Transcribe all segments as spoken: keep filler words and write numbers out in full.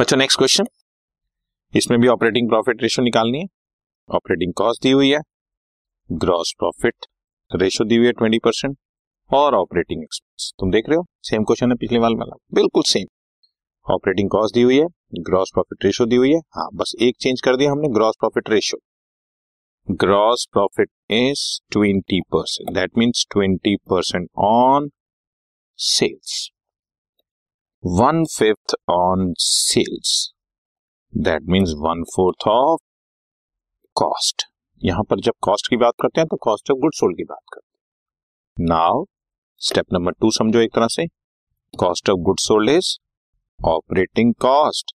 बच्चों next question, इसमें भी ऑपरेटिंग प्रॉफिट रेशो निकालनी है। ऑपरेटिंग कॉस्ट दी हुई है, ग्रॉस प्रॉफिट रेशो दी हुई है ट्वेंटी परसेंट और ऑपरेटिंग एक्सपेंस। तुम देख रहे हो सेम क्वेश्चन है पिछले वाले वाला, बिल्कुल सेम। ऑपरेटिंग कॉस्ट दी हुई है, ग्रॉस प्रॉफिट रेशो दी हुई है, हाँ बस एक चेंज कर दिया हमने, gross profit ratio. Gross profit is twenty percent, that means twenty percent on sales, one fifth on sales, that means one fourth of cost. यहां पर जब कॉस्ट की बात करते हैं तो कॉस्ट ऑफ गुड्स सोल्ड की बात करते हैं। नाउ स्टेप नंबर टू समझो एक तरह से, cost of goods sold is operating cost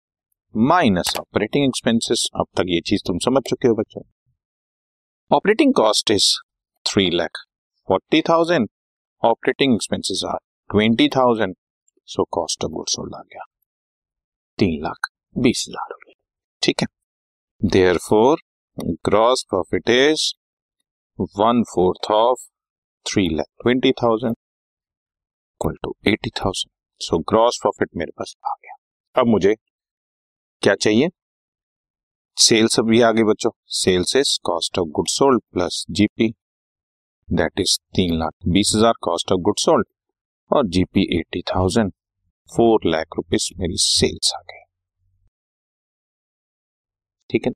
minus operating expenses. अब तक ये चीज तुम समझ चुके हो बच्चों। Operating cost is three lakh forty thousand, operating expenses are twenty thousand, so cost of goods sold आ गया तीन लाख बीस हजार हो गया, ठीक है। Therefore gross profit is one fourth of three lakh twenty thousand equal to eighty thousand, so gross profit मेरे पास आ गया। अब मुझे क्या चाहिए, सेल्स भी आ गई बच्चों, sales is cost of goods sold plus GP, that is तीन लाख बीस हजार कॉस्ट ऑफ गुड्स सोल्ड और GP eighty thousand, four lakh rupees मेरी सेल्स आ गई, ठीक है।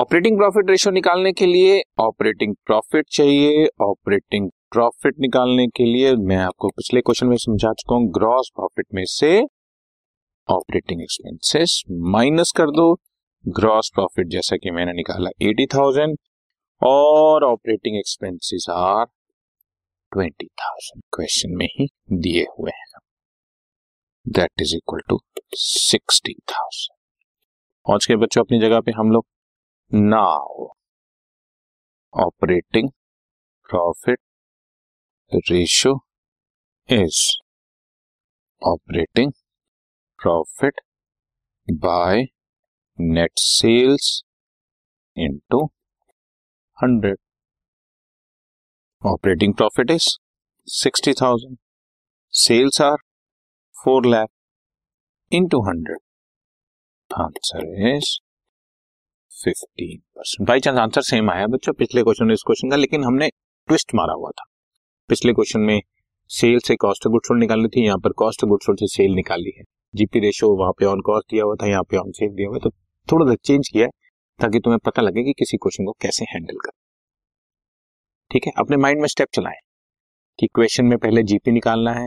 ऑपरेटिंग प्रॉफिट रेशो निकालने के लिए ऑपरेटिंग प्रॉफिट चाहिए, ऑपरेटिंग प्रॉफिट निकालने के लिए मैं आपको पिछले क्वेश्चन में समझा चुका हूं, ग्रॉस प्रॉफिट में से ऑपरेटिंग एक्सपेंसेस माइनस कर दो। ग्रॉस प्रॉफिट जैसा कि मैंने निकाला एटी थाउजेंड और operating expenses are twenty thousand, question में ही दिए हुए हैं, that is equal to sixty thousand. पहुंच गए बच्चों अपनी जगह पे हम लोग। Now operating profit ratio is operating profit by net sales into hundred. Operating profit is sixty thousand, sales are four lakh into hundred, answer is fifteen percent. By chance answer same आया बच्चों पिछले क्वेश्चन में इस question का, लेकिन हमने twist मारा हुआ था। पिछले क्वेश्चन में सेल से कॉस्ट ऑफ गुड्स सोल्ड निकाली थी, यहाँ पर कॉस्ट ऑफ गुड्स सोल्ड से सेल निकाली है। जीपी रेशो वहां पे ऑन कॉस्ट दिया हुआ था, यहाँ पे ऑन सेल दिया हुआ है, तो थोड़ा सा चेंज किया है ताकि तुम्हें पता लगे कि किसी क्वेश्चन को कैसे हैंडल कर, ठीक है। अपने माइंड में स्टेप चलाएं कि क्वेश्चन में पहले जीपी निकालना है,